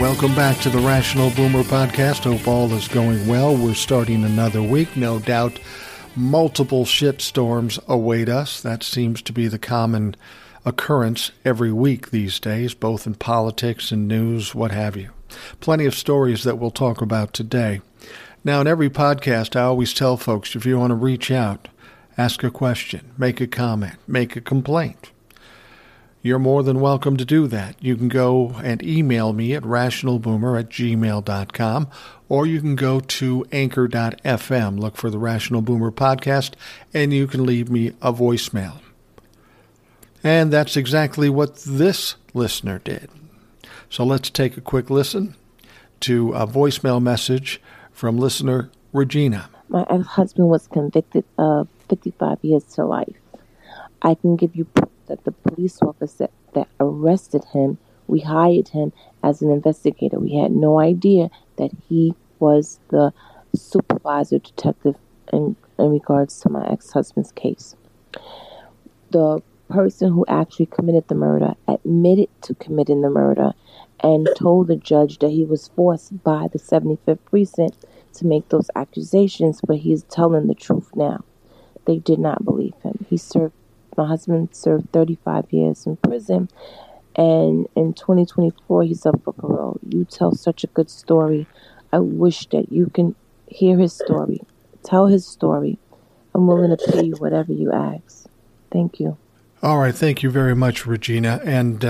Welcome back to the Rational Boomer Podcast. Hope all is going well. We're starting another week. No doubt multiple shitstorms await us. That seems to be the common occurrence every week these days, both in politics and news, what have you. Plenty of stories that we'll talk about today. Now, in every podcast, I always tell folks, if you want to reach out, ask a question, make a comment, make a complaint, you're more than welcome to do that. You can go and email me at rationalboomer@gmail.com, or you can go to anchor.fm, look for the Rational Boomer Podcast, and you can leave me a voicemail. And that's exactly what this listener did. So let's take a quick listen to a voicemail message from listener Regina. My ex-husband was convicted of 55 years to life. I can give you proof that the police officer that arrested him, we hired him as an investigator. We had no idea that he was the supervisor detective in regards to my ex-husband's case. The person who actually committed the murder admitted to committing the murder and told the judge that he was forced by the 75th Precinct to make those accusations, but he's telling the truth now. They did not believe him. My husband served 35 years in prison, and in 2024, he's up for parole. You tell such a good story. I wish that you can hear his story. Tell his story. I'm willing to pay you whatever you ask. Thank you. All right. Thank you very much, Regina. And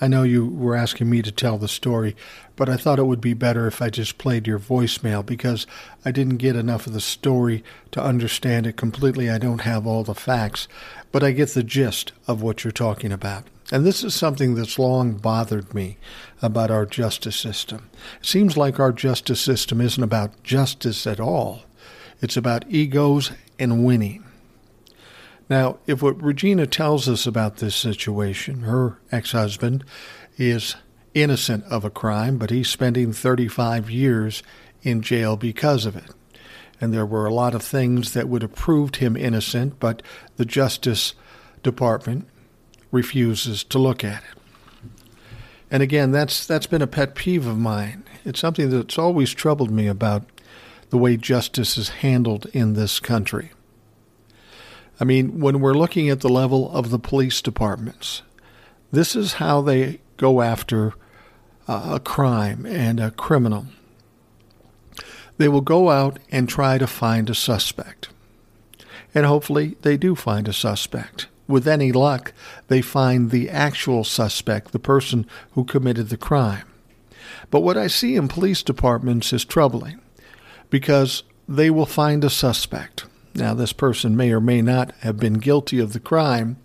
I know you were asking me to tell the story, but I thought it would be better if I just played your voicemail because I didn't get enough of the story to understand it completely. I don't have all the facts. But I get the gist of what you're talking about. And this is something that's long bothered me about our justice system. It seems like our justice system isn't about justice at all. It's about egos and winning. Now, if what Regina tells us about this situation, her ex-husband is innocent of a crime, but he's spending 35 years in jail because of it. And there were a lot of things that would have proved him innocent, but the Justice Department refuses to look at it. And again, that's been a pet peeve of mine. It's something that's always troubled me about the way justice is handled in this country. I mean, when we're looking at the level of the police departments, this is how they go after a crime and a criminal. They will go out and try to find a suspect. And hopefully they do find a suspect. With any luck, they find the actual suspect, the person who committed the crime. But what I see in police departments is troubling because they will find a suspect. Now, this person may or may not have been guilty of the crime,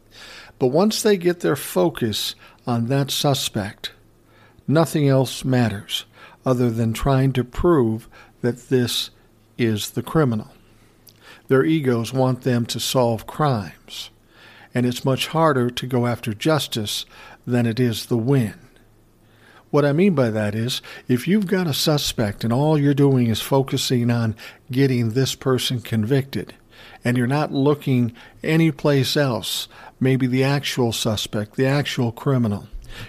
but once they get their focus on that suspect, nothing else matters other than trying to prove that this is the criminal. Their egos want them to solve crimes, and it's much harder to go after justice than it is the win. What I mean by that is, if you've got a suspect and all you're doing is focusing on getting this person convicted, and you're not looking anyplace else, maybe the actual suspect, the actual criminal,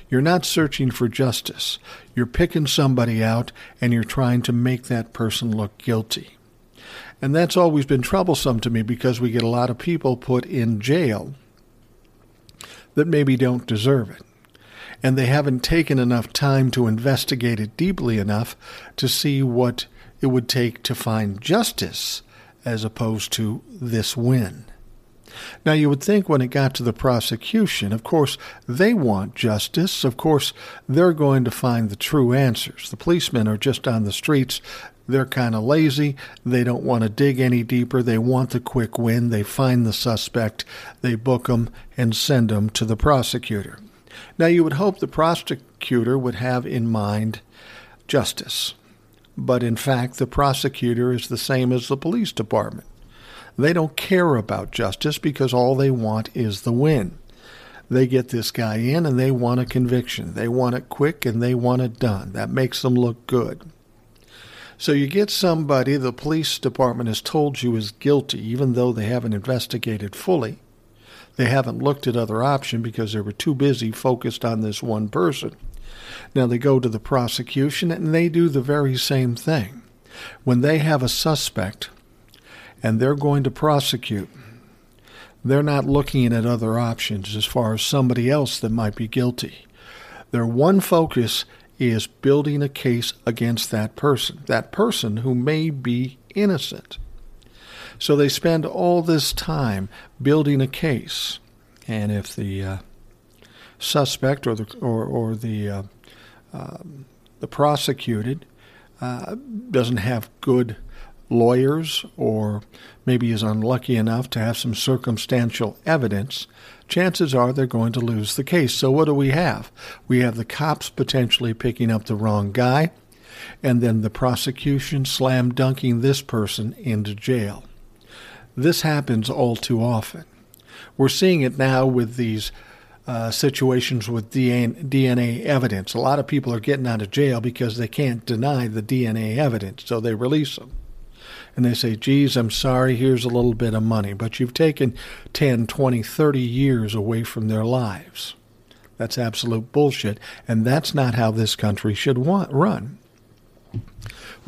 you're not searching for justice. You're picking somebody out, and you're trying to make that person look guilty. And that's always been troublesome to me because we get a lot of people put in jail that maybe don't deserve it. And they haven't taken enough time to investigate it deeply enough to see what it would take to find justice as opposed to this win. Now, you would think when it got to the prosecution, of course, they want justice. Of course, they're going to find the true answers. The policemen are just on the streets. They're kind of lazy. They don't want to dig any deeper. They want the quick win. They find the suspect. They book them and send them to the prosecutor. Now, you would hope the prosecutor would have in mind justice. But in fact, the prosecutor is the same as the police department. They don't care about justice because all they want is the win. They get this guy in and they want a conviction. They want it quick and they want it done. That makes them look good. So you get somebody the police department has told you is guilty, even though they haven't investigated fully. They haven't looked at other options because they were too busy focused on this one person. Now they go to the prosecution and they do the very same thing. When they have a suspect and they're going to prosecute, they're not looking at other options as far as somebody else that might be guilty. Their one focus is building a case against that person who may be innocent. So they spend all this time building a case. And if the suspect or the prosecuted doesn't have good lawyers or maybe is unlucky enough to have some circumstantial evidence, chances are they're going to lose the case. So what do we have? We have the cops potentially picking up the wrong guy, and then the prosecution slam dunking this person into jail. This happens all too often. We're seeing it now with these situations with DNA evidence. A lot of people are getting out of jail because they can't deny the DNA evidence, so they release them. And they say, geez, I'm sorry, here's a little bit of money. But you've taken 10, 20, 30 years away from their lives. That's absolute bullshit. And that's not how this country should run.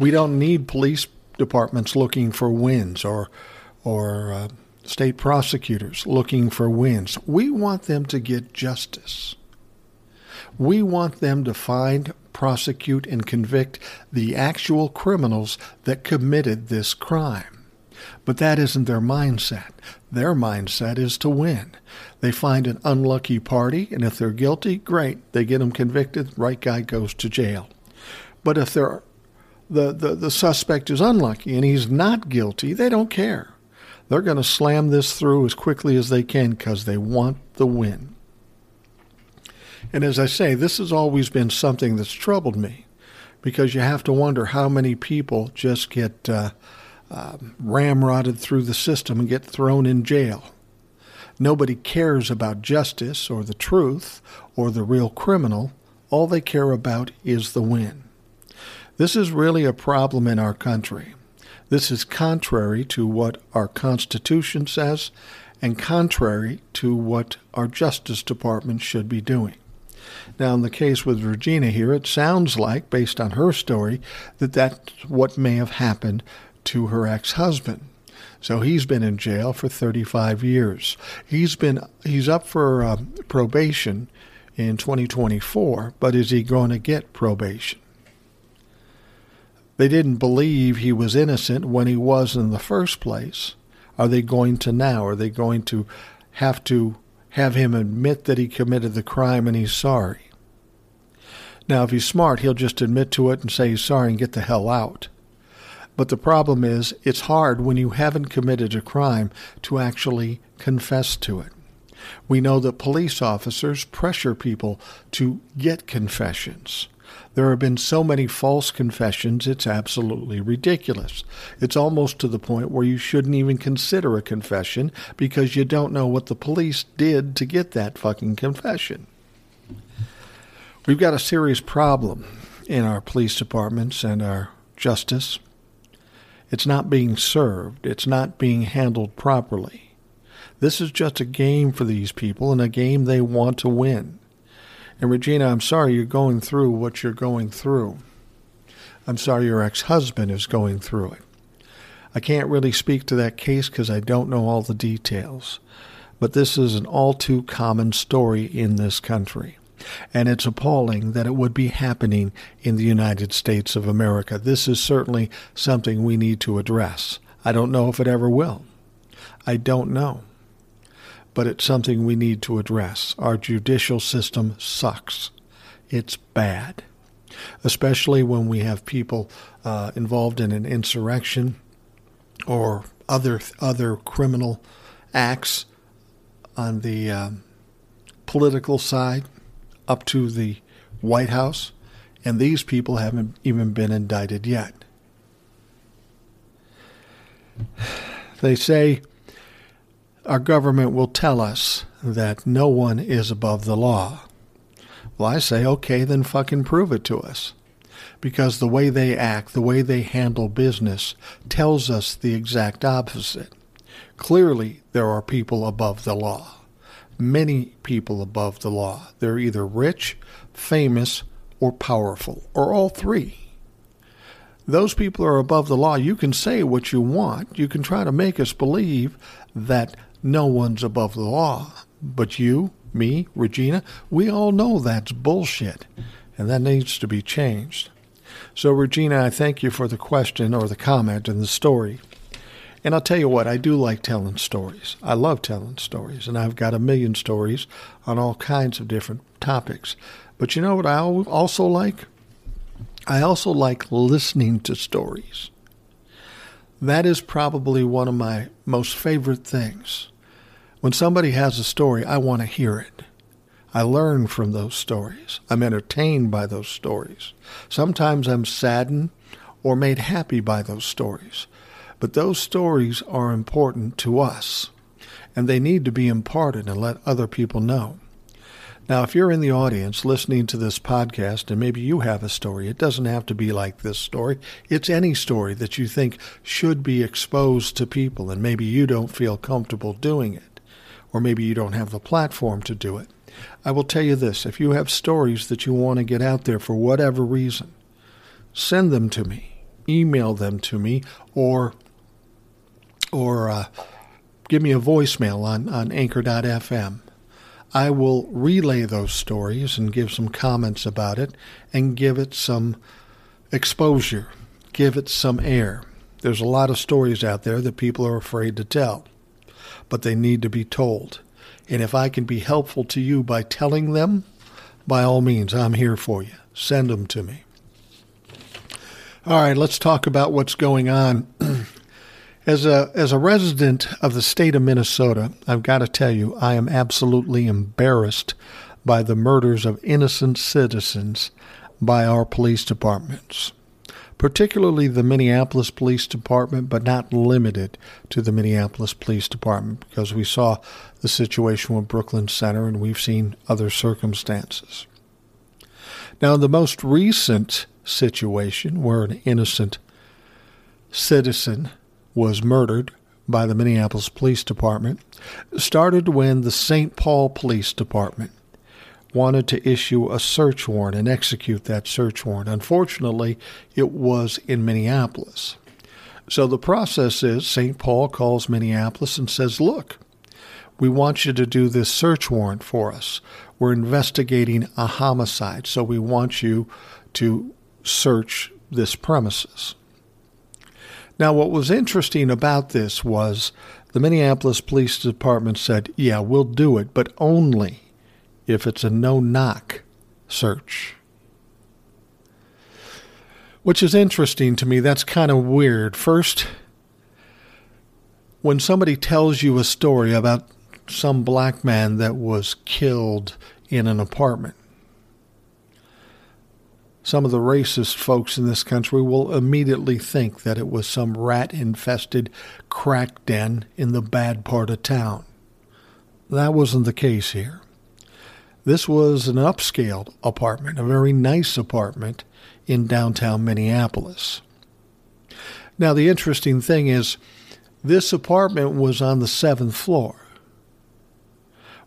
We don't need police departments looking for wins or state prosecutors looking for wins. We want them to get justice. We want them to find, prosecute, and convict the actual criminals that committed this crime. But that isn't their mindset. Their mindset is to win. They find an unlucky party, and if they're guilty, great. They get them convicted, the right guy goes to jail. But if the suspect is unlucky and he's not guilty, they don't care. They're going to slam this through as quickly as they can because they want the win. And as I say, this has always been something that's troubled me, because you have to wonder how many people just get ramrodded through the system and get thrown in jail. Nobody cares about justice or the truth or the real criminal. All they care about is the win. This is really a problem in our country. This is contrary to what our Constitution says and contrary to what our Justice Department should be doing. Now, in the case with Regina here, it sounds like, based on her story, that that's what may have happened to her ex-husband. So he's been in jail for 35 years. He's up for probation in 2024, but is he going to get probation? They didn't believe he was innocent when he was in the first place. Are they going to now? Are they going to have him admit that he committed the crime and he's sorry? Now, if he's smart, he'll just admit to it and say he's sorry and get the hell out. But the problem is, it's hard when you haven't committed a crime to actually confess to it. We know that police officers pressure people to get confessions. There have been so many false confessions, it's absolutely ridiculous. It's almost to the point where you shouldn't even consider a confession because you don't know what the police did to get that fucking confession. We've got a serious problem in our police departments and our justice. It's not being served. It's not being handled properly. This is just a game for these people and a game they want to win. And Regina, I'm sorry you're going through what you're going through. I'm sorry your ex-husband is going through it. I can't really speak to that case because I don't know all the details. But this is an all-too-common story in this country. And it's appalling that it would be happening in the United States of America. This is certainly something we need to address. I don't know if it ever will. I don't know. But it's something we need to address. Our judicial system sucks. It's bad, especially when we have people involved in an insurrection or other criminal acts on the political side up to the White House, And these people haven't even been indicted yet. They say our government will tell us that no one is above the law. Well, I say, okay, then fucking prove it to us. Because the way they act, the way they handle business, tells us the exact opposite. Clearly, there are people above the law. Many people above the law. They're either rich, famous, or powerful, or all three. Those people are above the law. You can say what you want. You can try to make us believe that no one's above the law. But you, me, Regina, we all know that's bullshit. And that needs to be changed. So, Regina, I thank you for the question or the comment and the story. And I'll tell you what, I do like telling stories. I love telling stories. And I've got a million stories on all kinds of different topics. But you know what I also like? I also like listening to stories. That is probably one of my most favorite things. When somebody has a story, I want to hear it. I learn from those stories. I'm entertained by those stories. Sometimes I'm saddened or made happy by those stories. But those stories are important to us, and they need to be imparted and let other people know. Now, if you're in the audience listening to this podcast and maybe you have a story, it doesn't have to be like this story. It's any story that you think should be exposed to people, and maybe you don't feel comfortable doing it, or maybe you don't have the platform to do it. I will tell you this, if you have stories that you want to get out there for whatever reason, send them to me, email them to me, or give me a voicemail on anchor.fm. I will relay those stories and give some comments about it and give it some exposure, give it some air. There's a lot of stories out there that people are afraid to tell, but they need to be told. And if I can be helpful to you by telling them, by all means, I'm here for you. Send them to me. All right, let's talk about what's going on. As a resident of the state of Minnesota, I've got to tell you, I am absolutely embarrassed by the murders of innocent citizens by our police departments, particularly the Minneapolis Police Department, but not limited to the Minneapolis Police Department, because we saw the situation with Brooklyn Center and we've seen other circumstances. Now, the most recent situation where an innocent citizen was murdered by the Minneapolis Police Department started when the St. Paul Police Department wanted to issue a search warrant and execute that search warrant. Unfortunately, it was in Minneapolis. So the process is St. Paul calls Minneapolis and says, look, we want you to do this search warrant for us. We're investigating a homicide, so we want you to search this premises. Now, what was interesting about this was the Minneapolis Police Department said, yeah, we'll do it, but only if it's a no-knock search. Which is interesting to me. That's kind of weird. First, when somebody tells you a story about some black man that was killed in an apartment, some of the racist folks in this country will immediately think that it was some rat-infested crack den in the bad part of town. That wasn't the case here. This was an upscale apartment, a very nice apartment in downtown Minneapolis. Now, the interesting thing is, this apartment was on the 7th floor.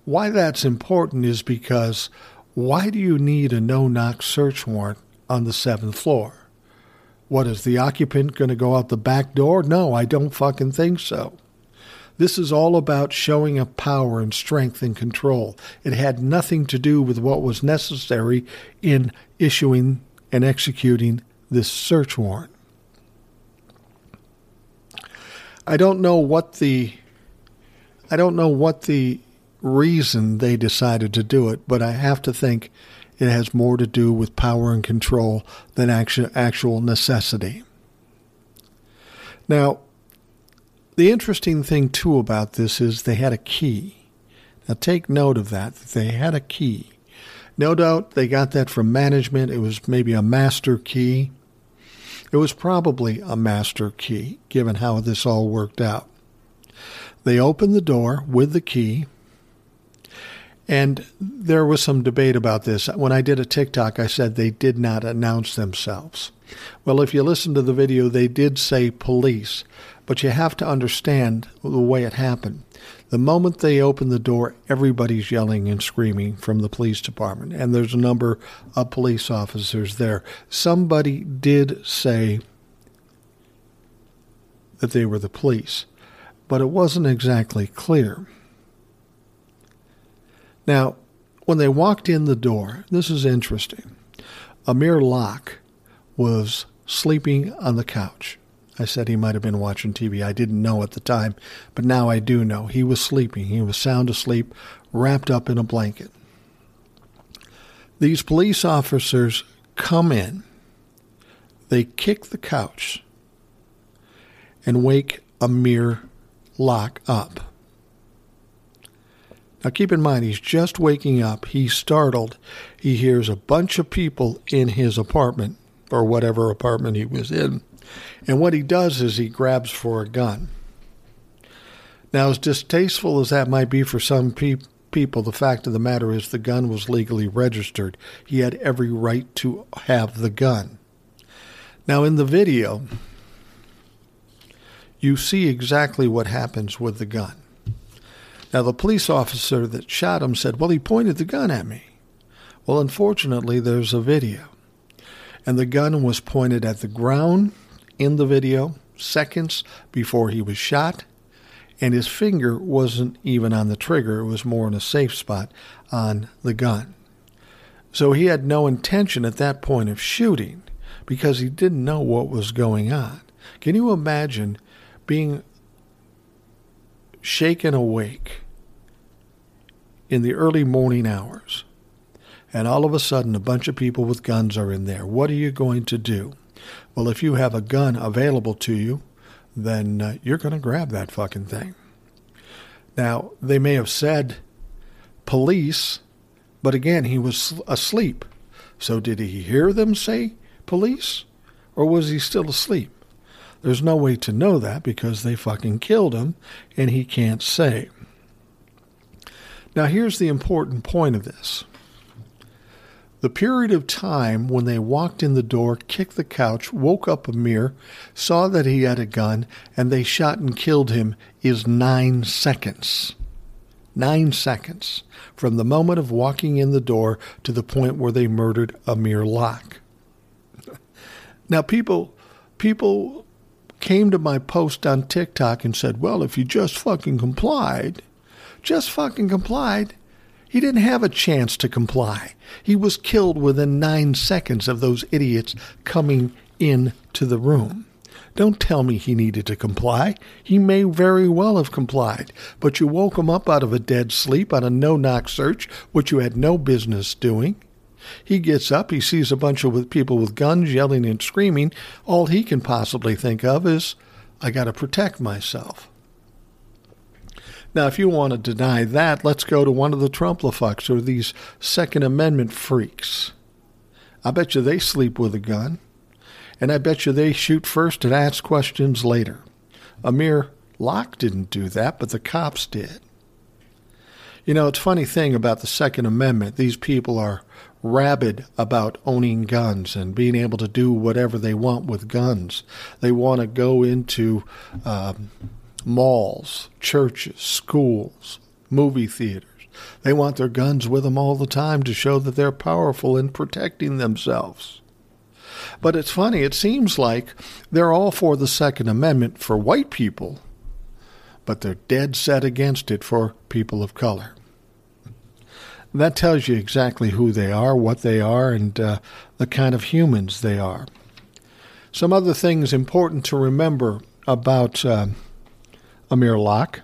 Why that's important is because why do you need a no-knock search warrant on the 7th floor? What, is the occupant going to go out the back door? No, I don't fucking think so. This is all about showing up power and strength and control. It had nothing to do with what was necessary in issuing and executing this search warrant. I don't know what the reason they decided to do it, but I have to think it has more to do with power and control than actual necessity. Now, the interesting thing too about this is they had a key. Now, take note of that. They had a key. No doubt they got that from management. It was maybe a master key. It was probably a master key, given how this all worked out. They opened the door with the key, and there was some debate about this. When I did a TikTok, I said they did not announce themselves. Well, if you listen to the video, they did say police, but you have to understand the way it happened. The moment they opened the door, everybody's yelling and screaming from the police department, and there's a number of police officers there. Somebody did say that they were the police, but it wasn't exactly clear. Now, when they walked in the door, this is interesting. Amir Locke was sleeping on the couch. I said he might have been watching TV. I didn't know at the time, but now I do know. He was sleeping. He was sound asleep, wrapped up in a blanket. These police officers come in. They kick the couch and wake Amir Locke up. Now keep in mind, he's just waking up. He's startled. He hears a bunch of people in his apartment, or whatever apartment he was in. And what he does is he grabs for a gun. Now, as distasteful as that might be for some people, the fact of the matter is the gun was legally registered. He had every right to have the gun. Now, in the video, you see exactly what happens with the gun. Now, the police officer that shot him said, well, he pointed the gun at me. Well, unfortunately, there's a video. And the gun was pointed at the ground in the video seconds before he was shot, and his finger wasn't even on the trigger. It was more in a safe spot on the gun. So he had no intention at that point of shooting because he didn't know what was going on. Can you imagine being shaken awake in the early morning hours? And all of a sudden, a bunch of people with guns are in there. What are you going to do? Well, if you have a gun available to you, then you're going to grab that fucking thing. Now, they may have said police, but again, he was asleep. So did he hear them say police? Or was he still asleep? There's no way to know that because they fucking killed him and he can't say. Now, here's the important point of this. The period of time when they walked in the door, kicked the couch, woke up Amir, saw that he had a gun, and they shot and killed him is 9 seconds. 9 seconds from the moment of walking in the door to the point where they murdered Amir Locke. Now, people came to my post on TikTok and said, well, if you just fucking complied, he didn't have a chance to comply. He was killed within 9 seconds of those idiots coming into the room. Don't tell me he needed to comply. He may very well have complied, but you woke him up out of a dead sleep on a no-knock search, which you had no business doing. He gets up, he sees a bunch of people with guns yelling and screaming. All he can possibly think of is, I got to protect myself. Now, if you want to deny that, let's go to one of the Trumplafucks or these Second Amendment freaks. I bet you they sleep with a gun, and I bet you they shoot first and ask questions later. Amir Locke didn't do that, but the cops did. You know, it's a funny thing about the Second Amendment. These people are rabid about owning guns and being able to do whatever they want with guns. They want to go into malls, churches, schools, movie theaters. They want their guns with them all the time to show that they're powerful in protecting themselves. But it's funny, it seems like they're all for the Second Amendment for white people, but they're dead set against it for people of color. That tells you exactly who they are, what they are, and the kind of humans they are. Some other things important to remember about Amir Locke.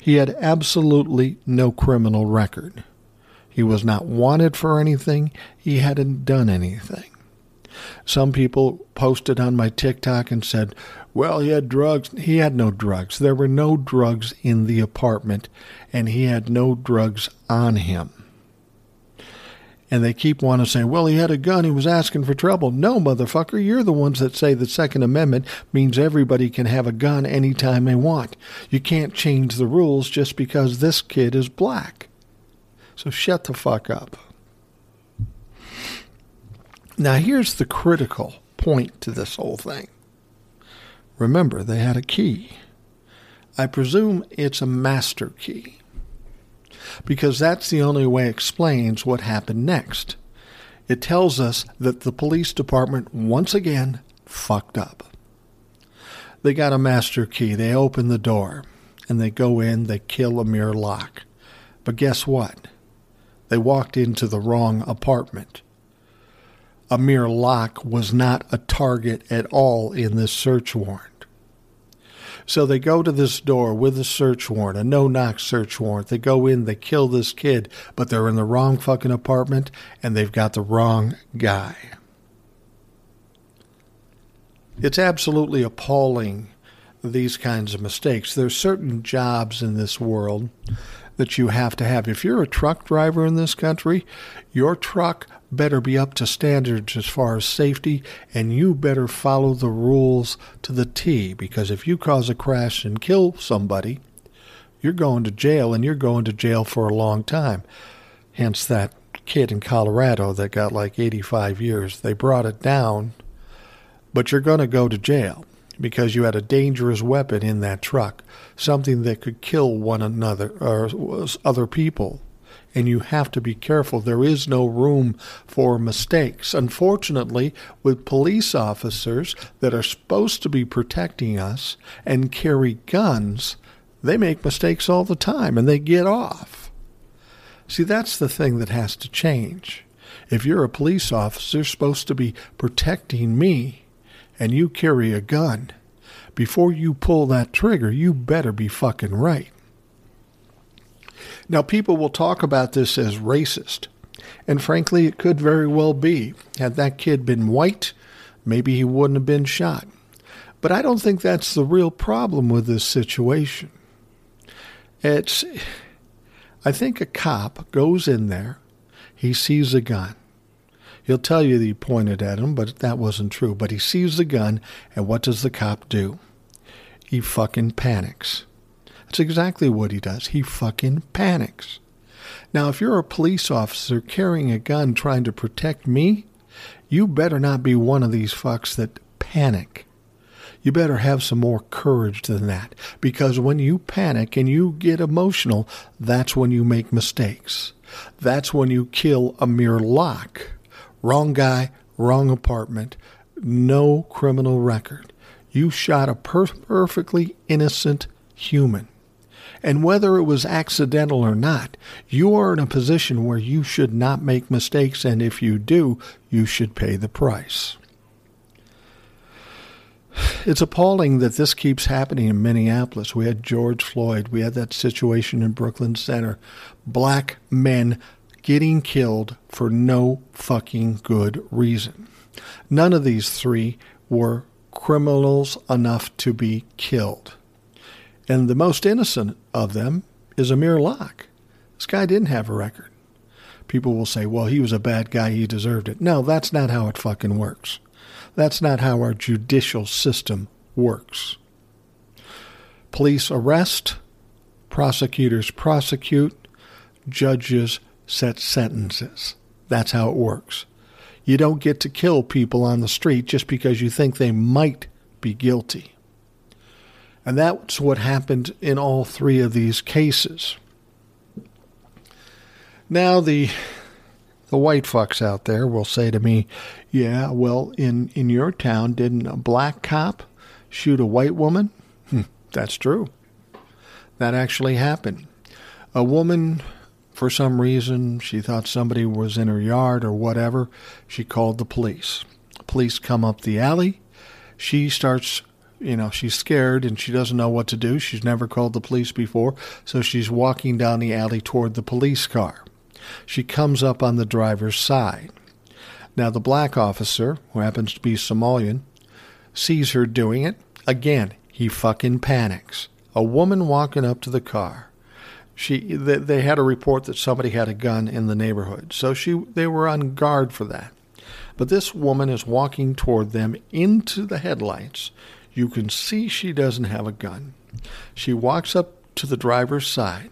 He had absolutely no criminal record. He was not wanted for anything. He hadn't done anything. Some people posted on my TikTok and said, well, he had drugs. He had no drugs. There were no drugs in the apartment, and he had no drugs on him. And they keep wanting to say, well, he had a gun. He was asking for trouble. No, motherfucker, you're the ones that say the Second Amendment means everybody can have a gun anytime they want. You can't change the rules just because this kid is black. So shut the fuck up. Now, here's the critical point to this whole thing. Remember, they had a key. I presume it's a master key, because that's the only way it explains what happened next. It tells us that the police department once again fucked up. They got a master key. They open the door, and they go in. They kill Amir Locke. But guess what? They walked into the wrong apartment. Amir Locke was not a target at all in this search warrant. So they go to this door with a search warrant, a no-knock search warrant. They go in, they kill this kid, but they're in the wrong fucking apartment, and they've got the wrong guy. It's absolutely appalling, these kinds of mistakes. There's certain jobs in this world that you have to have. If you're a truck driver in this country, your truck better be up to standards as far as safety, and you better follow the rules to the T, because if you cause a crash and kill somebody, you're going to jail, and you're going to jail for a long time. Hence that kid in Colorado that got like 85 years. They brought it down, but you're going to go to jail because you had a dangerous weapon in that truck, something that could kill one another or other people. And you have to be careful. There is no room for mistakes. Unfortunately, with police officers that are supposed to be protecting us and carry guns, they make mistakes all the time and they get off. See, that's the thing that has to change. If you're a police officer supposed to be protecting me and you carry a gun, before you pull that trigger, you better be fucking right. Now, people will talk about this as racist, and frankly, it could very well be. Had that kid been white, maybe he wouldn't have been shot. But I don't think that's the real problem with this situation. I think a cop goes in there, he sees a gun. He'll tell you that he pointed at him, but that wasn't true. But he sees the gun, and what does the cop do? He fucking panics. That's exactly what he does. He fucking panics. Now, if you're a police officer carrying a gun trying to protect me, you better not be one of these fucks that panic. You better have some more courage than that, because when you panic and you get emotional, that's when you make mistakes. That's when you kill Amir Locke. Wrong guy, wrong apartment, no criminal record. You shot a perfectly innocent human. And whether it was accidental or not, you are in a position where you should not make mistakes, and if you do, you should pay the price. It's appalling that this keeps happening in Minneapolis. We had George Floyd. We had that situation in Brooklyn Center. Black men getting killed for no fucking good reason. None of these three were criminals enough to be killed. And the most innocent of them is Amir Locke. This guy didn't have a record. People will say, well, he was a bad guy. He deserved it. No, that's not how it fucking works. That's not how our judicial system works. Police arrest, prosecutors prosecute, judges set sentences. That's how it works. You don't get to kill people on the street just because you think they might be guilty. And that's what happened in all three of these cases. Now, the white fucks out there will say to me, yeah, well, in your town, didn't a black cop shoot a white woman? That's true. That actually happened. A woman, for some reason, she thought somebody was in her yard or whatever. She called the police. Police come up the alley. She starts... she's scared and she doesn't know what to do. She's never called the police before, so she's walking down the alley toward the police car. She comes up on the driver's side. Now, the black officer, who happens to be Somalian, sees her doing it. Again, he fucking panics. A woman walking up to the car. They had a report that somebody had a gun in the neighborhood. So they were on guard for that. But this woman is walking toward them into the headlights. You can see she doesn't have a gun. She walks up to the driver's side.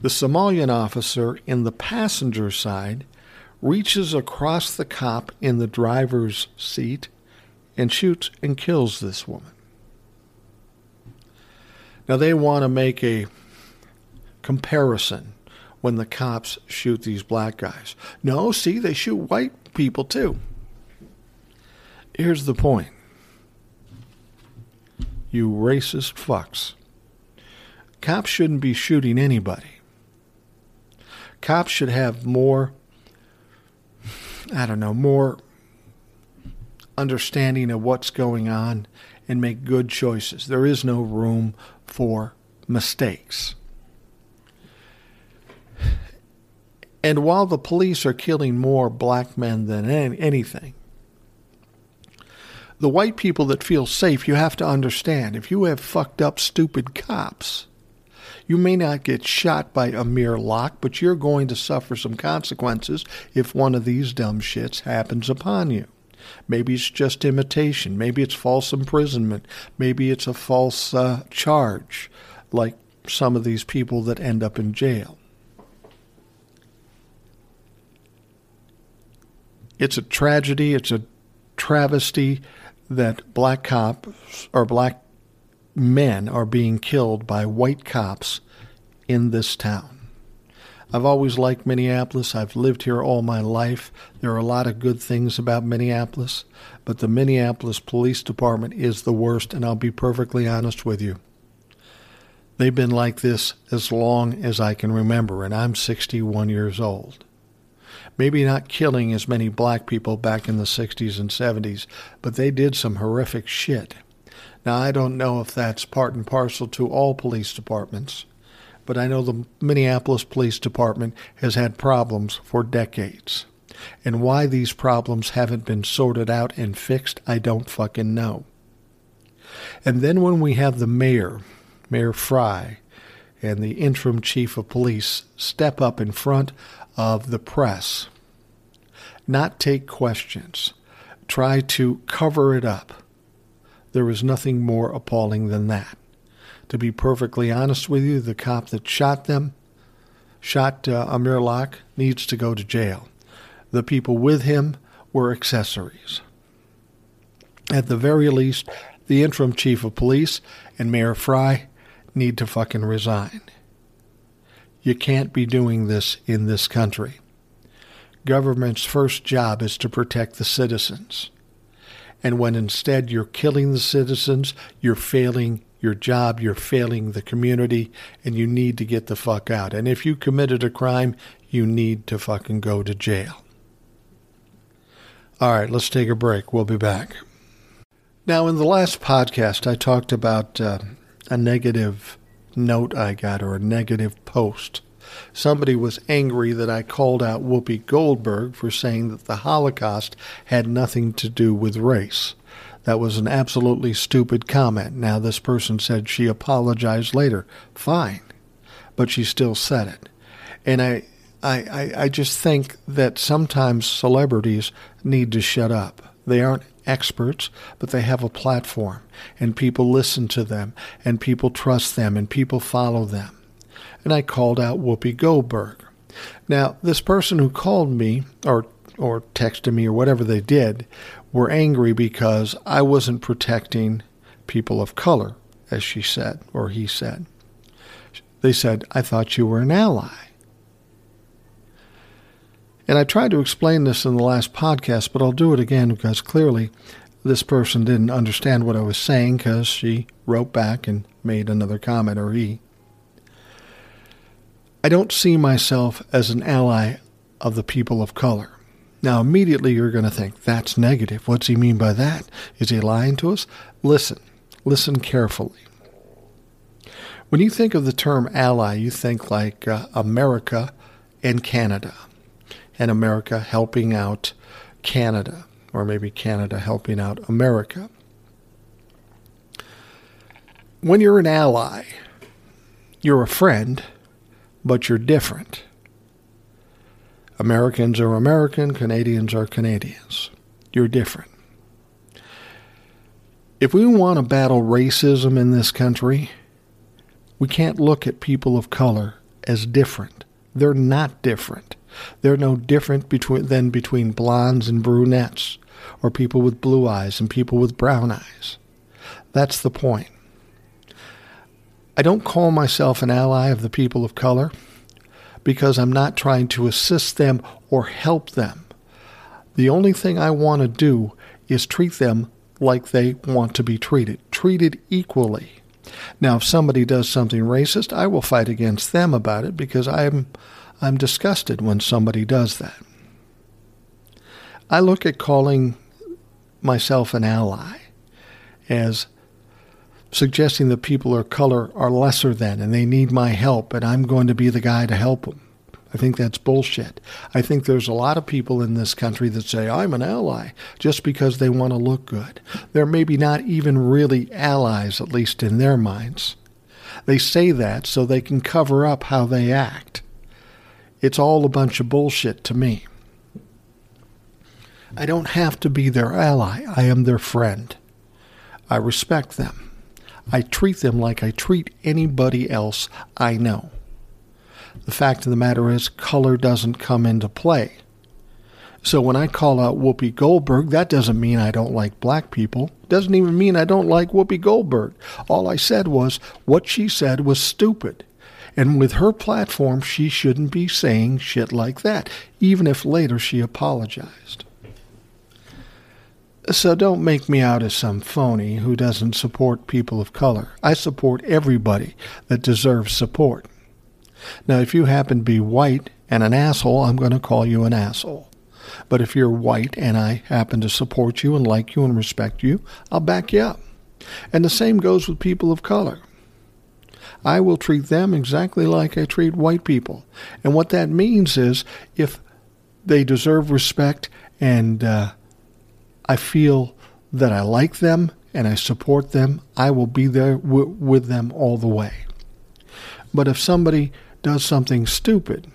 The Somalian officer in the passenger side reaches across the cop in the driver's seat and shoots and kills this woman. Now they want to make a comparison when the cops shoot these black guys. No, see, they shoot white people too. Here's the point. You racist fucks. Cops shouldn't be shooting anybody. Cops should have more, more understanding of what's going on and make good choices. There is no room for mistakes. And while the police are killing more black men than anything, the white people that feel safe, you have to understand, if you have fucked up stupid cops, you may not get shot by Amir Locke, but you're going to suffer some consequences if one of these dumb shits happens upon you. Maybe it's just imitation. Maybe it's false imprisonment. Maybe it's a false charge, like some of these people that end up in jail. It's a tragedy, it's a travesty that black cops or black men are being killed by white cops in this town. I've always liked Minneapolis. I've lived here all my life. There are a lot of good things about Minneapolis, but the Minneapolis Police Department is the worst, and I'll be perfectly honest with you. They've been like this as long as I can remember, and I'm 61 years old. Maybe not killing as many black people back in the 60s and 70s, but they did some horrific shit. Now, I don't know if that's part and parcel to all police departments, but I know the Minneapolis Police Department has had problems for decades. And why these problems haven't been sorted out and fixed, I don't fucking know. And then when we have the mayor, Mayor Fry, and the interim chief of police step up in front of the press, not take questions, try to cover it up. There is nothing more appalling than that. To be perfectly honest with you, the cop that shot Amir Locke, needs to go to jail. The people with him were accessories. At the very least, the interim chief of police and Mayor Fry need to fucking resign. You can't be doing this in this country. Government's first job is to protect the citizens. And when instead you're killing the citizens, you're failing your job, you're failing the community, and you need to get the fuck out. And if you committed a crime, you need to fucking go to jail. All right, let's take a break. We'll be back. Now, in the last podcast, I talked about a negative note I got, or a negative post. Somebody was angry that I called out Whoopi Goldberg for saying that the Holocaust had nothing to do with race. That was an absolutely stupid comment. Now, this person said she apologized later. Fine. But she still said it. And I just think that sometimes celebrities need to shut up. They aren't experts, but they have a platform, and people listen to them, and people trust them, and people follow them. And I called out Whoopi Goldberg. Now, this person who called me, or texted me, or whatever they did, were angry because I wasn't protecting people of color, as she said, or he said. They said, I thought you were an ally. And I tried to explain this in the last podcast, but I'll do it again because clearly this person didn't understand what I was saying because she wrote back and made another comment, or he. I don't see myself as an ally of the people of color. Now, immediately you're going to think, that's negative. What's he mean by that? Is he lying to us? Listen carefully. When you think of the term ally, you think like America and Canada. And America helping out Canada, or maybe Canada helping out America. When you're an ally, you're a friend, but you're different. Americans are American, Canadians are Canadians. You're different. If we want to battle racism in this country, we can't look at people of color as different. They're not different. They're no different than between blondes and brunettes, or people with blue eyes and people with brown eyes. That's the point. I don't call myself an ally of the people of color because I'm not trying to assist them or help them. The only thing I want to do is treat them like they want to be treated equally. Now, if somebody does something racist, I will fight against them about it because I'm disgusted when somebody does that. I look at calling myself an ally as suggesting that people of color are lesser than and they need my help and I'm going to be the guy to help them. I think that's bullshit. I think there's a lot of people in this country that say, I'm an ally, just because they want to look good. They're maybe not even really allies, at least in their minds. They say that so they can cover up how they act. It's all a bunch of bullshit to me. I don't have to be their ally. I am their friend. I respect them. I treat them like I treat anybody else I know. The fact of the matter is, color doesn't come into play. So when I call out Whoopi Goldberg, that doesn't mean I don't like black people. Doesn't even mean I don't like Whoopi Goldberg. All I said was, what she said was stupid. And with her platform, she shouldn't be saying shit like that, even if later she apologized. So don't make me out as some phony who doesn't support people of color. I support everybody that deserves support. Now, if you happen to be white and an asshole, I'm going to call you an asshole. But if you're white and I happen to support you and like you and respect you, I'll back you up. And the same goes with people of color. I will treat them exactly like I treat white people. And what that means is if they deserve respect and I feel that I like them and I support them, I will be there with them all the way. But if somebody does something stupid,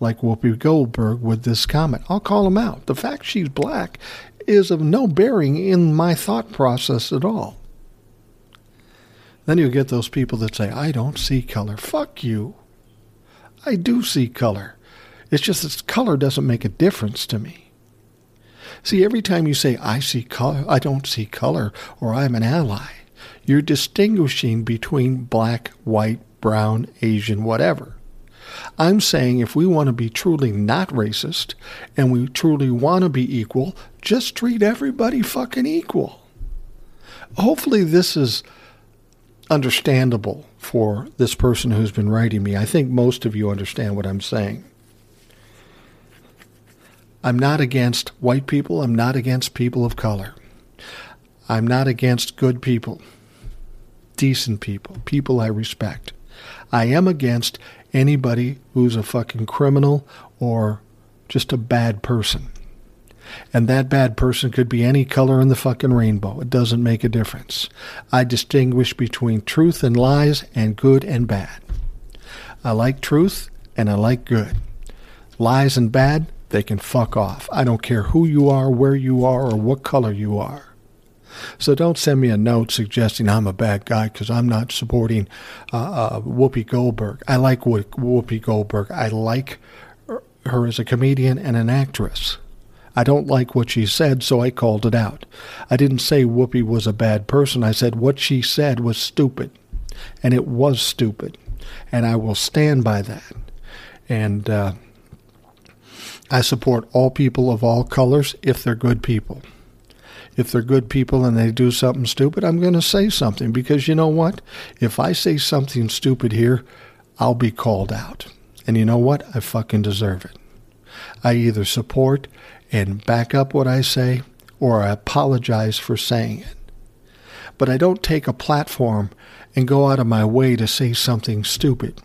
like Whoopi Goldberg with this comment, I'll call him out. The fact she's black is of no bearing in my thought process at all. Then you'll get those people that say, I don't see color. Fuck you. I do see color. It's just that color doesn't make a difference to me. See, every time you say, I see color, I don't see color, or I'm an ally, you're distinguishing between black, white, brown, Asian, whatever. I'm saying if we want to be truly not racist and we truly want to be equal, just treat everybody fucking equal. Hopefully this is understandable for this person who's been writing me. I think most of you understand what I'm saying. I'm not against white people. I'm not against people of color. I'm not against good people. Decent people, people I respect. I am against anybody who's a fucking criminal or just a bad person. And that bad person could be any color in the fucking rainbow. It doesn't make a difference. I distinguish between truth and lies and good and bad. I like truth and I like good. Lies and bad, they can fuck off. I don't care who you are, where you are, or what color you are. So don't send me a note suggesting I'm a bad guy because I'm not supporting Whoopi Goldberg. I like Whoopi Goldberg. I like her as a comedian and an actress. I don't like what she said, so I called it out. I didn't say Whoopi was a bad person. I said what she said was stupid, and it was stupid, and I will stand by that. And I support all people of all colors if they're good people. If they're good people and they do something stupid, I'm going to say something because you know what? If I say something stupid here, I'll be called out. And you know what? I fucking deserve it. I either support and back up what I say or I apologize for saying it. But I don't take a platform and go out of my way to say something stupid.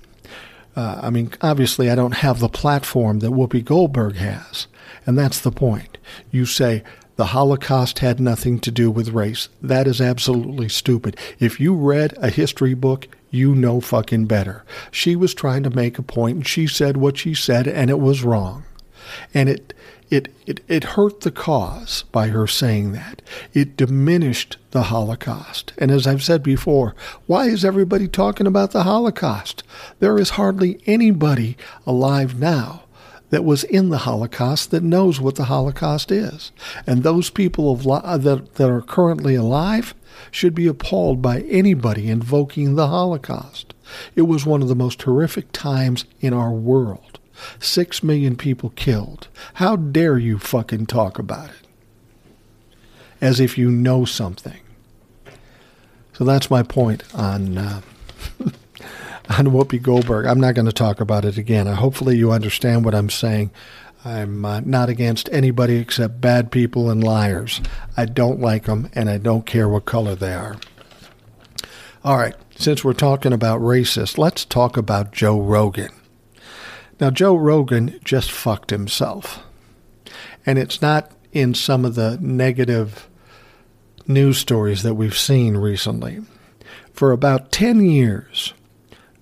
Obviously, I don't have the platform that Whoopi Goldberg has. And that's the point. You say, the Holocaust had nothing to do with race. That is absolutely stupid. If you read a history book, you know fucking better. She was trying to make a point, and she said what she said, and it was wrong. And it hurt the cause by her saying that. It diminished the Holocaust. And as I've said before, why is everybody talking about the Holocaust? There is hardly anybody alive now that was in the Holocaust that knows what the Holocaust is. And those people that are currently alive should be appalled by anybody invoking the Holocaust. It was one of the most horrific times in our world. 6 million people killed. How dare you fucking talk about it? As if you know something. So that's my point on Whoopi Goldberg. I'm not going to talk about it again. Hopefully you understand what I'm saying. I'm not against anybody except bad people and liars. I don't like them, and I don't care what color they are. All right, since we're talking about racists, let's talk about Joe Rogan. Now, Joe Rogan just fucked himself. And it's not in some of the negative news stories that we've seen recently. For about 10 years...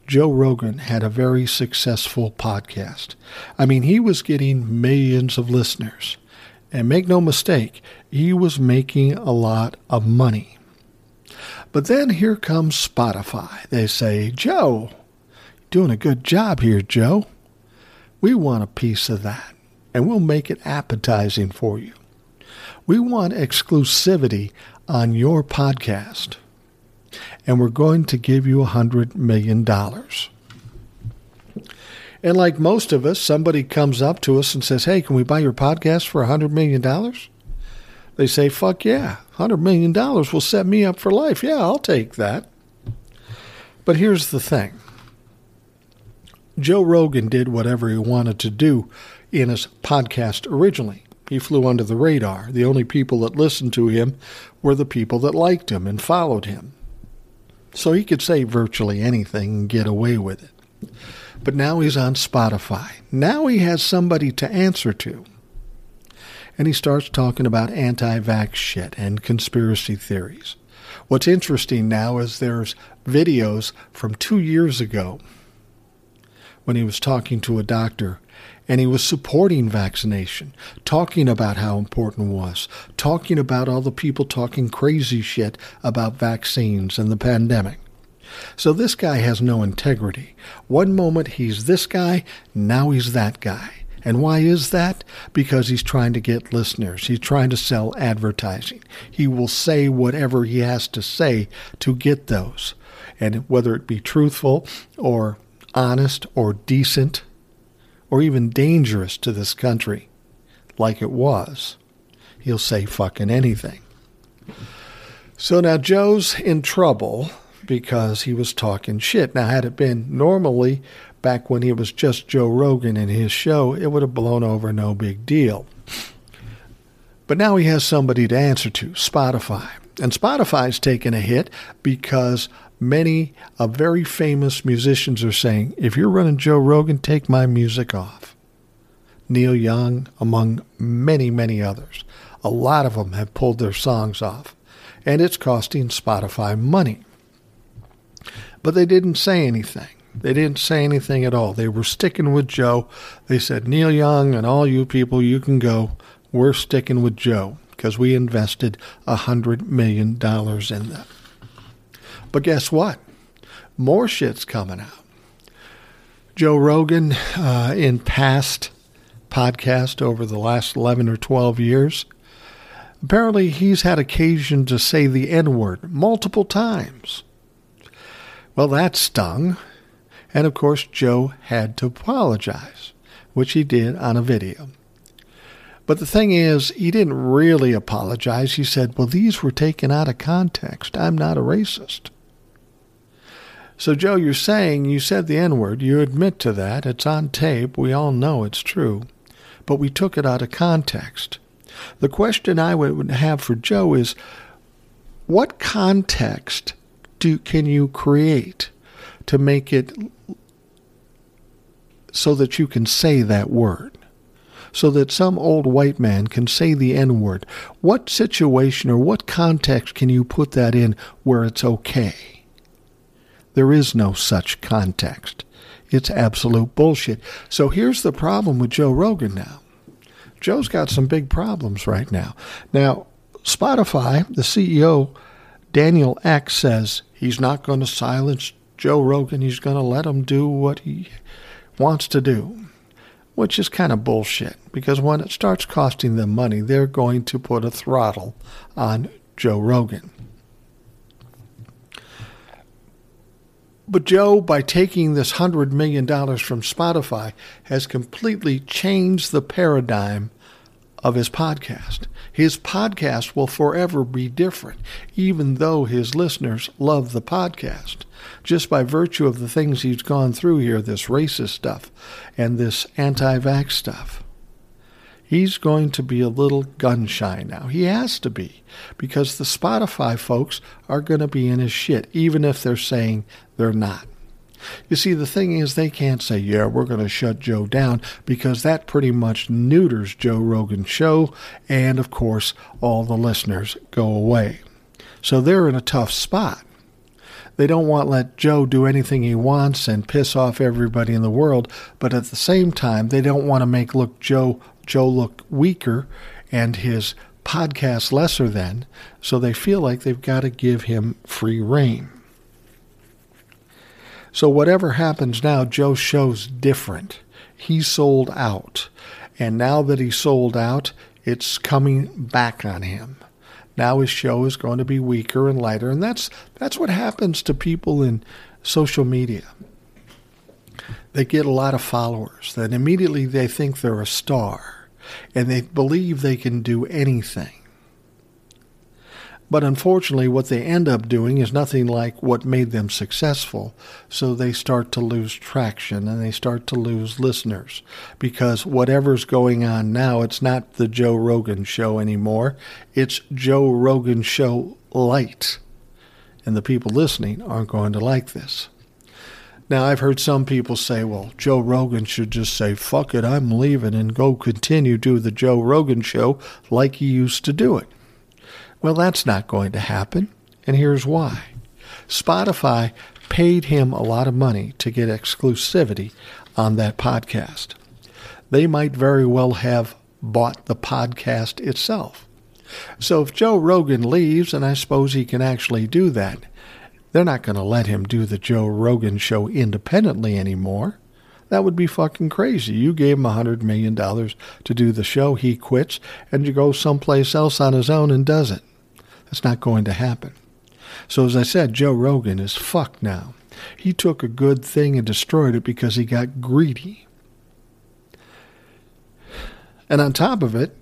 Joe Rogan had a very successful podcast. I mean, he was getting millions of listeners. And make no mistake, he was making a lot of money. But then here comes Spotify. They say, Joe, doing a good job here, Joe. We want a piece of that, and we'll make it appetizing for you. We want exclusivity on your podcast. And we're going to give you $100 million. And like most of us, somebody comes up to us and says, hey, can we buy your podcast for $100 million? They say, fuck yeah, $100 million will set me up for life. Yeah, I'll take that. But here's the thing. Joe Rogan did whatever he wanted to do in his podcast originally. He flew under the radar. The only people that listened to him were the people that liked him and followed him. So he could say virtually anything and get away with it. But now he's on Spotify. Now he has somebody to answer to. And he starts talking about anti-vax shit and conspiracy theories. What's interesting now is there's videos from 2 years ago when he was talking to a doctor and he was supporting vaccination, talking about how important it was, talking about all the people talking crazy shit about vaccines and the pandemic. So this guy has no integrity. One moment he's this guy, now he's that guy. And why is that? Because he's trying to get listeners. He's trying to sell advertising. He will say whatever he has to say to get those. And whether it be truthful or honest or decent, or even dangerous to this country, like it was, he'll say fucking anything. So now Joe's in trouble because he was talking shit. Now, had it been normally back when he was just Joe Rogan and his show, it would have blown over, no big deal. But now he has somebody to answer to, Spotify. And Spotify's taken a hit because many very famous musicians are saying, if you're running Joe Rogan, take my music off. Neil Young, among many, many others. A lot of them have pulled their songs off. And it's costing Spotify money. But they didn't say anything. They didn't say anything at all. They were sticking with Joe. They said, Neil Young and all you people, you can go. We're sticking with Joe because we invested $100 million in them. But guess what? More shit's coming out. Joe Rogan, in past podcasts over the last 11 or 12 years, apparently he's had occasion to say the N-word multiple times. Well, that stung. And of course, Joe had to apologize, which he did on a video. But the thing is, he didn't really apologize. He said, well, these were taken out of context. I'm not a racist. So, Joe, you're saying you said the N-word. You admit to that. It's on tape. We all know it's true. But we took it out of context. The question I would have for Joe is, what context can you create to make it so that you can say that word? So that some old white man can say the N-word? What situation or what context can you put that in where it's okay? There is no such context. It's absolute bullshit. So here's the problem with Joe Rogan now. Joe's got some big problems right now. Now, Spotify, the CEO, Daniel Ek, says he's not going to silence Joe Rogan. He's going to let him do what he wants to do, which is kind of bullshit, because when it starts costing them money, they're going to put a throttle on Joe Rogan. But Joe, by taking this $100 million from Spotify, has completely changed the paradigm of his podcast. His podcast will forever be different, even though his listeners love the podcast, just by virtue of the things he's gone through here, this racist stuff and this anti-vax stuff. He's going to be a little gun-shy now. He has to be, because the Spotify folks are going to be in his shit, even if they're saying they're not. You see, the thing is, they can't say, yeah, we're going to shut Joe down, because that pretty much neuters Joe Rogan's show, and, of course, all the listeners go away. So they're in a tough spot. They don't want to let Joe do anything he wants and piss off everybody in the world, but at the same time, they don't want to make Joe look weaker and his podcast lesser than, so they feel like they've got to give him free rein. So whatever happens now, Joe's show's different. He sold out. And now that he sold out, it's coming back on him. Now his show is going to be weaker and lighter. And that's what happens to people in social media. They get a lot of followers. Then immediately they think they're a star. And they believe they can do anything. But unfortunately, what they end up doing is nothing like what made them successful. So they start to lose traction and they start to lose listeners, because whatever's going on now, it's not the Joe Rogan show anymore. It's Joe Rogan show light. And the people listening aren't going to like this. Now, I've heard some people say, well, Joe Rogan should just say, fuck it, I'm leaving, and go continue do the Joe Rogan show like he used to do it. Well, that's not going to happen, and here's why. Spotify paid him a lot of money to get exclusivity on that podcast. They might very well have bought the podcast itself. So if Joe Rogan leaves, and I suppose he can actually do that, they're not going to let him do the Joe Rogan show independently anymore. That would be fucking crazy. You gave him $100 million to do the show, he quits, and you go someplace else on his own and does it. That's not going to happen. So as I said, Joe Rogan is fucked now. He took a good thing and destroyed it because he got greedy. And on top of it,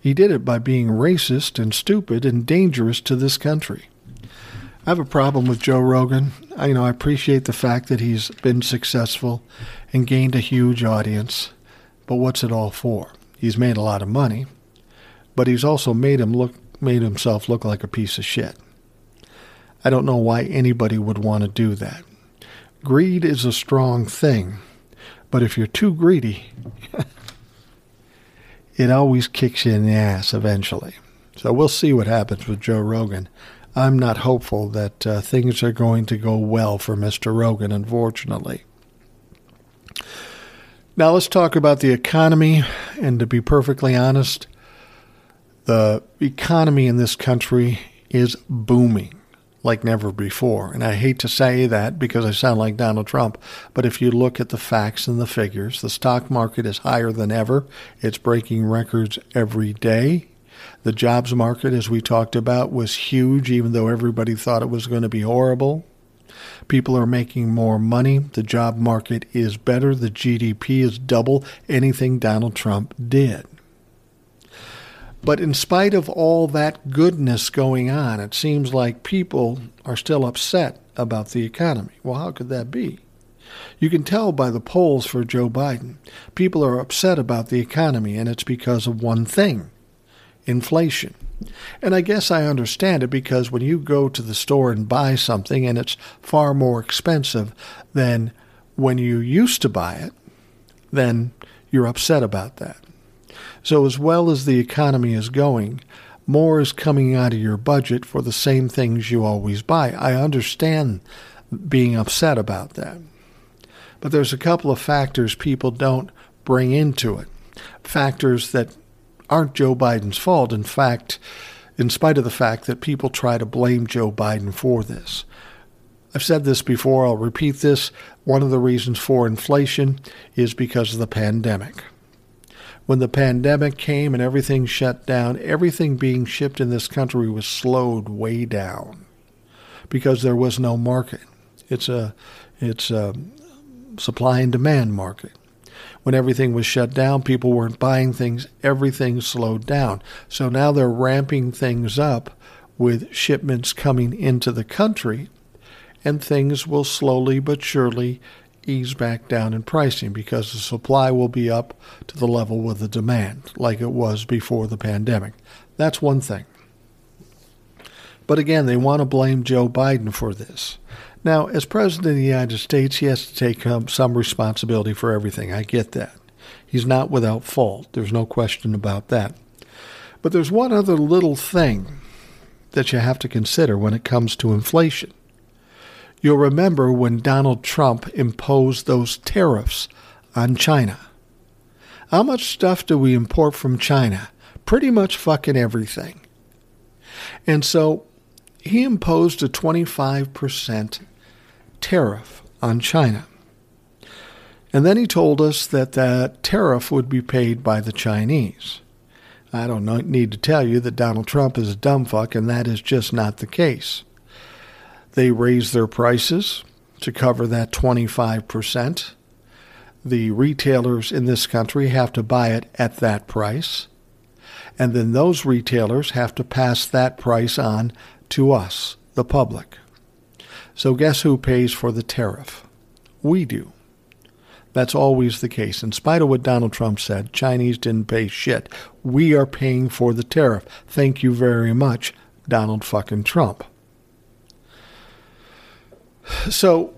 he did it by being racist and stupid and dangerous to this country. I have a problem with Joe Rogan. I appreciate the fact that he's been successful and gained a huge audience, but what's it all for? He's made a lot of money, but he's also made himself look like a piece of shit. I don't know why anybody would want to do that. Greed is a strong thing, but if you're too greedy, it always kicks you in the ass eventually. So we'll see what happens with Joe Rogan. I'm not hopeful that things are going to go well for Mr. Rogan, unfortunately. Now let's talk about the economy, and to be perfectly honest, the economy in this country is booming like never before. And I hate to say that because I sound like Donald Trump, but if you look at the facts and the figures, the stock market is higher than ever. It's breaking records every day. The jobs market, as we talked about, was huge, even though everybody thought it was going to be horrible. People are making more money. The job market is better. The GDP is double anything Donald Trump did. But in spite of all that goodness going on, it seems like people are still upset about the economy. Well, how could that be? You can tell by the polls for Joe Biden. People are upset about the economy, and it's because of one thing. Inflation. And I guess I understand it, because when you go to the store and buy something and it's far more expensive than when you used to buy it, then you're upset about that. So as well as the economy is going, more is coming out of your budget for the same things you always buy. I understand being upset about that. But there's a couple of factors people don't bring into it, factors that aren't Joe Biden's fault. In fact, in spite of the fact that people try to blame Joe Biden for this. I've said this before, I'll repeat this. One of the reasons for inflation is because of the pandemic. When the pandemic came and everything shut down, everything being shipped in this country was slowed way down because there was no market. It's a supply and demand market. When everything was shut down, people weren't buying things, everything slowed down. So now they're ramping things up with shipments coming into the country, and things will slowly but surely ease back down in pricing because the supply will be up to the level with the demand like it was before the pandemic. That's one thing. But again, they want to blame Joe Biden for this. Now, as president of the United States, he has to take some responsibility for everything. I get that. He's not without fault. There's no question about that. But there's one other little thing that you have to consider when it comes to inflation. You'll remember when Donald Trump imposed those tariffs on China. How much stuff do we import from China? Pretty much fucking everything. And so he imposed a 25% tariff on China. And then he told us that that tariff would be paid by the Chinese. I don't need to tell you that Donald Trump is a dumb fuck, and that is just not the case. They raised their prices to cover that 25%. The retailers in this country have to buy it at that price. And then those retailers have to pass that price on to us, the public. So guess who pays for the tariff? We do. That's always the case. In spite of what Donald Trump said, Chinese didn't pay shit. We are paying for the tariff. Thank you very much, Donald fucking Trump. So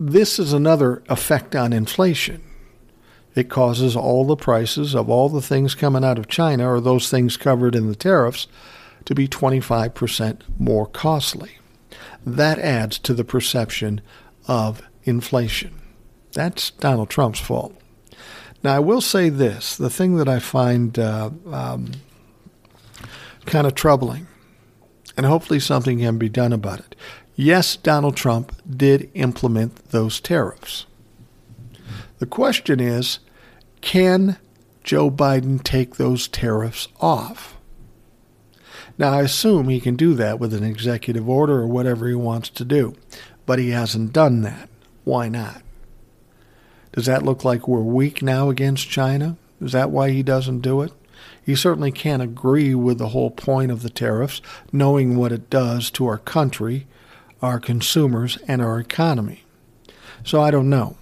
this is another effect on inflation. It causes all the prices of all the things coming out of China, or those things covered in the tariffs, to be 25% more costly. That adds to the perception of inflation. That's Donald Trump's fault. Now, I will say this. The thing that I find kind of troubling, and hopefully something can be done about it. Yes, Donald Trump did implement those tariffs. The question is, can Joe Biden take those tariffs off? Now, I assume he can do that with an executive order or whatever he wants to do, but he hasn't done that. Why not? Does that look like we're weak now against China? Is that why he doesn't do it? He certainly can't agree with the whole point of the tariffs, knowing what it does to our country, our consumers, and our economy. So I don't know.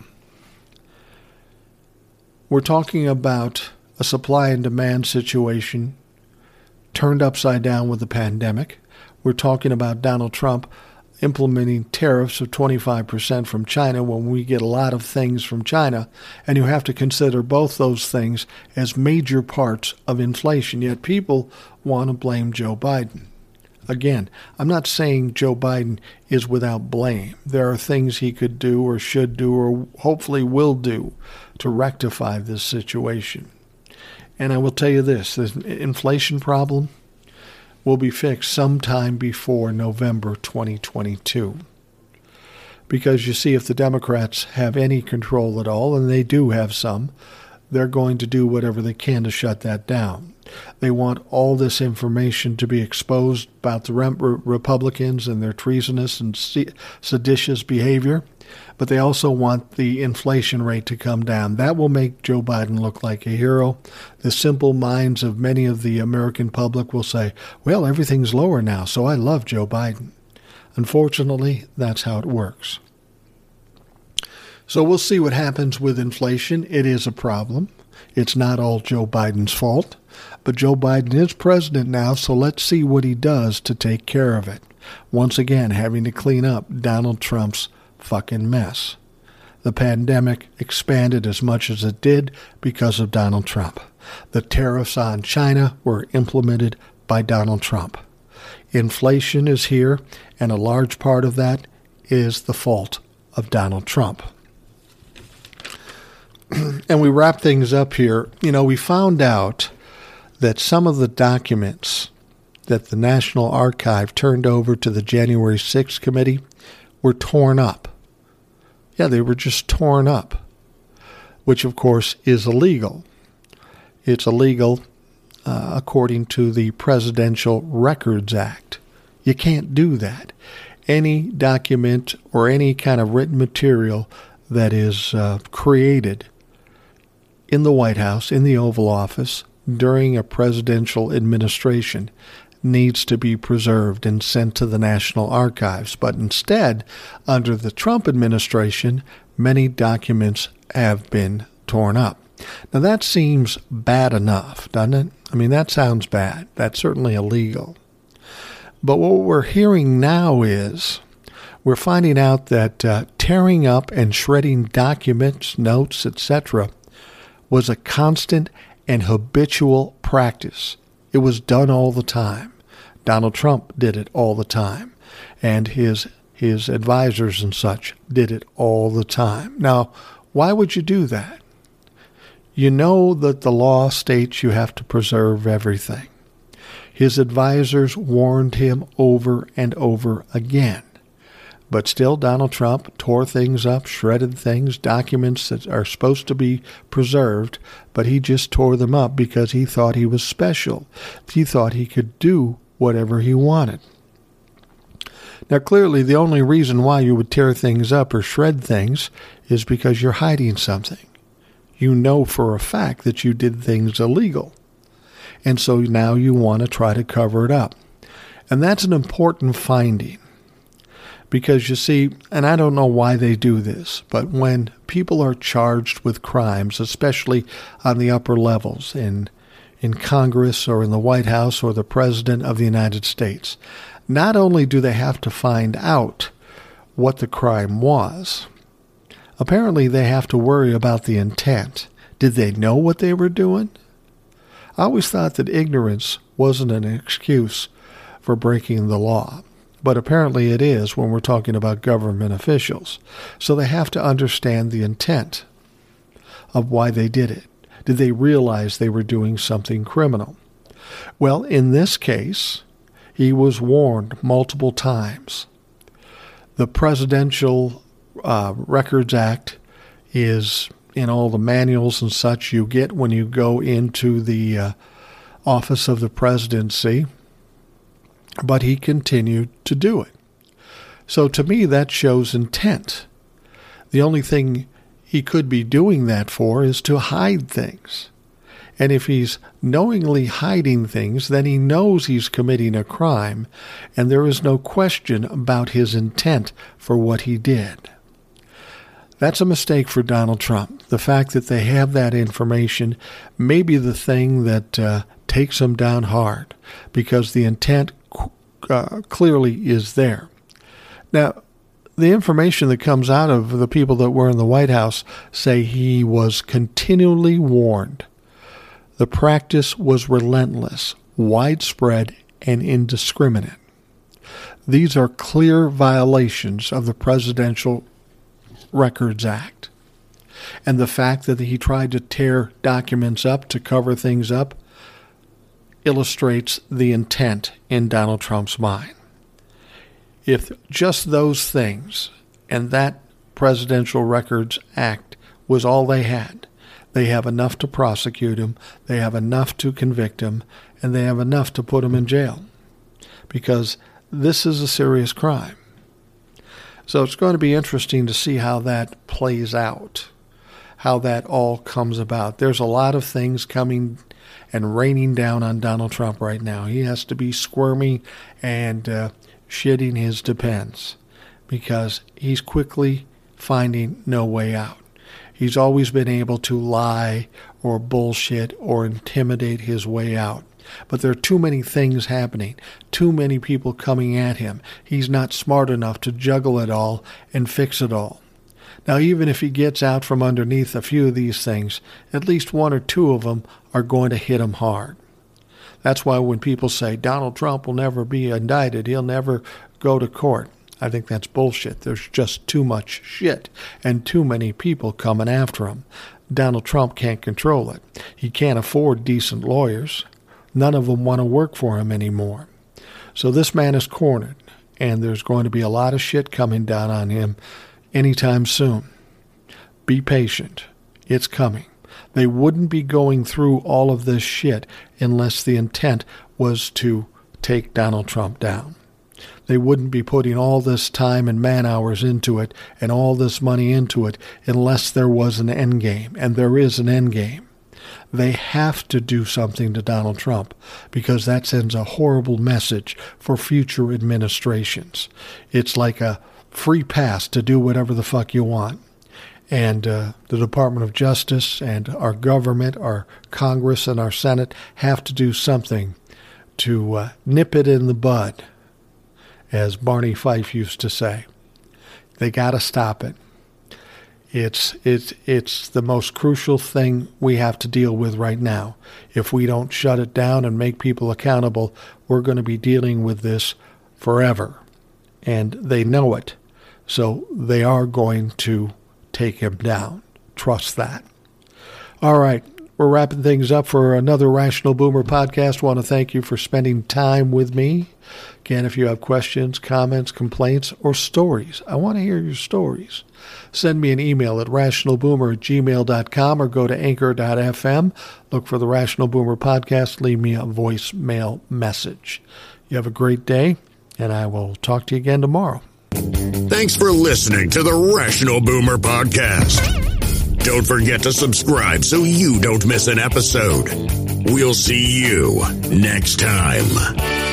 We're talking about a supply and demand situation turned upside down with the pandemic. We're talking about Donald Trump implementing tariffs of 25% from China when we get a lot of things from China, and you have to consider both those things as major parts of inflation. Yet people want to blame Joe Biden. Again, I'm not saying Joe Biden is without blame. There are things he could do or should do or hopefully will do to rectify this situation. And I will tell you this, the inflation problem will be fixed sometime before November 2022. Because you see, if the Democrats have any control at all, and they do have some, they're going to do whatever they can to shut that down. They want all this information to be exposed about the Republicans and their treasonous and seditious behavior, but they also want the inflation rate to come down. That will make Joe Biden look like a hero. The simple minds of many of the American public will say, well, everything's lower now, so I love Joe Biden. Unfortunately, that's how it works. So we'll see what happens with inflation. It is a problem. It's not all Joe Biden's fault. But Joe Biden is president now, so let's see what he does to take care of it. Once again, having to clean up Donald Trump's fucking mess. The pandemic expanded as much as it did because of Donald Trump. The tariffs on China were implemented by Donald Trump. Inflation is here, and a large part of that is the fault of Donald Trump. And we wrap things up here. You know, we found out that some of the documents that the National Archive turned over to the January 6th committee were torn up. Yeah, they were just torn up, which, of course, is illegal. It's illegal according to the Presidential Records Act. You can't do that. Any document or any kind of written material that is created in the White House, in the Oval Office, during a presidential administration needs to be preserved and sent to the National Archives. But instead, under the Trump administration, many documents have been torn up. Now, that seems bad enough, doesn't it? I mean, that sounds bad. That's certainly illegal. But what we're hearing now is we're finding out that tearing up and shredding documents, notes, etc., was a constant and habitual practice. It was done all the time. Donald Trump did it all the time, and his advisors and such did it all the time. Now, why would you do that? You know that the law states you have to preserve everything. His advisors warned him over and over again. But still, Donald Trump tore things up, shredded things, documents that are supposed to be preserved, but he just tore them up because he thought he was special. He thought he could do whatever he wanted. Now, clearly, the only reason why you would tear things up or shred things is because you're hiding something. You know for a fact that you did things illegal, and so now you want to try to cover it up. And that's an important finding. Because you see, and I don't know why they do this, but when people are charged with crimes, especially on the upper levels in Congress or in the White House or the President of the United States, not only do they have to find out what the crime was, apparently they have to worry about the intent. Did they know what they were doing? I always thought that ignorance wasn't an excuse for breaking the law. But apparently it is when we're talking about government officials. So they have to understand the intent of why they did it. Did they realize they were doing something criminal? Well, in this case, he was warned multiple times. The Presidential Records Act is in all the manuals and such you get when you go into the office of the presidency. But he continued to do it. So to me, that shows intent. The only thing he could be doing that for is to hide things. And if he's knowingly hiding things, then he knows he's committing a crime, and there is no question about his intent for what he did. That's a mistake for Donald Trump. The fact that they have that information may be the thing that takes him down hard, because the intent clearly is there. Now, the information that comes out of the people that were in the White House say he was continually warned. The practice was relentless, widespread, and indiscriminate. These are clear violations of the Presidential Records Act. And the fact that he tried to tear documents up to cover things up illustrates the intent in Donald Trump's mind. If just those things and that Presidential Records Act was all they had, they have enough to prosecute him, they have enough to convict him, and they have enough to put him in jail, because this is a serious crime. So it's going to be interesting to see how that plays out, how that all comes about. There's a lot of things coming and raining down on Donald Trump right now. He has to be squirmy and shitting his depends, because he's quickly finding no way out. He's always been able to lie or bullshit or intimidate his way out. But there are too many things happening, too many people coming at him. He's not smart enough to juggle it all and fix it all. Now, even if he gets out from underneath a few of these things, at least one or two of them are going to hit him hard. That's why when people say Donald Trump will never be indicted, he'll never go to court, I think that's bullshit. There's just too much shit and too many people coming after him. Donald Trump can't control it. He can't afford decent lawyers. None of them want to work for him anymore. So this man is cornered, and there's going to be a lot of shit coming down on him anytime soon. Be patient. It's coming. They wouldn't be going through all of this shit unless the intent was to take Donald Trump down. They wouldn't be putting all this time and man hours into it and all this money into it unless there was an end game, and there is an end game. They have to do something to Donald Trump because that sends a horrible message for future administrations. It's like a free pass to do whatever the fuck you want. And the Department of Justice and our government, our Congress and our Senate have to do something to nip it in the bud, as Barney Fife used to say. They got to stop it. It's the most crucial thing we have to deal with right now. If we don't shut it down and make people accountable, we're going to be dealing with this forever. And they know it. So they are going to take him down. Trust that. All right. We're wrapping things up for another Rational Boomer podcast. Want to thank you for spending time with me. Again, if you have questions, comments, complaints, or stories, I want to hear your stories. Send me an email at rationalboomer@gmail.com or go to anchor.fm. Look for the Rational Boomer podcast. Leave me a voicemail message. You have a great day, and I will talk to you again tomorrow. Thanks for listening to the Rational Boomer podcast. Don't forget to subscribe so you don't miss an episode. We'll see you next time.